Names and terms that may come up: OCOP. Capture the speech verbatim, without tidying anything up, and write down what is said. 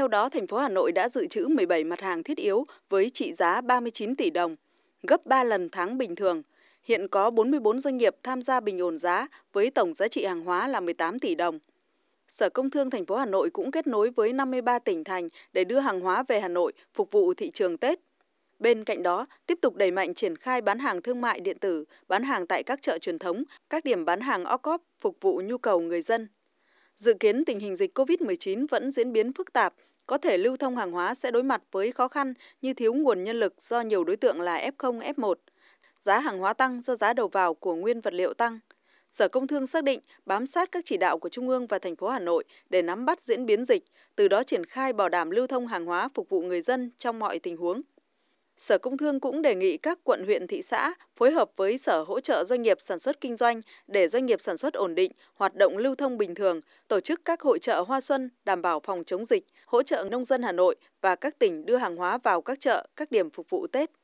Theo đó, thành phố Hà Nội đã dự trữ mười bảy mặt hàng thiết yếu với trị giá ba mươi chín tỷ đồng, gấp ba lần tháng bình thường. Hiện có bốn mươi bốn doanh nghiệp tham gia bình ổn giá với tổng giá trị hàng hóa là mười tám tỷ đồng. Sở Công Thương thành phố Hà Nội cũng kết nối với năm mươi ba tỉnh thành để đưa hàng hóa về Hà Nội phục vụ thị trường Tết. Bên cạnh đó, tiếp tục đẩy mạnh triển khai bán hàng thương mại điện tử, bán hàng tại các chợ truyền thống, các điểm bán hàng ô cốp phục vụ nhu cầu người dân. Dự kiến tình hình dịch Covid mười chín vẫn diễn biến phức tạp, có thể lưu thông hàng hóa sẽ đối mặt với khó khăn như thiếu nguồn nhân lực do nhiều đối tượng là ép không, ép một. Giá hàng hóa tăng do giá đầu vào của nguyên vật liệu tăng. Sở Công Thương xác định bám sát các chỉ đạo của Trung ương và thành phố Hà Nội để nắm bắt diễn biến dịch, từ đó triển khai bảo đảm lưu thông hàng hóa phục vụ người dân trong mọi tình huống. Sở Công Thương cũng đề nghị các quận, huyện, thị xã phối hợp với Sở hỗ trợ doanh nghiệp sản xuất kinh doanh để doanh nghiệp sản xuất ổn định, hoạt động lưu thông bình thường, tổ chức các hội chợ hoa xuân đảm bảo phòng chống dịch, hỗ trợ nông dân Hà Nội và các tỉnh đưa hàng hóa vào các chợ, các điểm phục vụ Tết.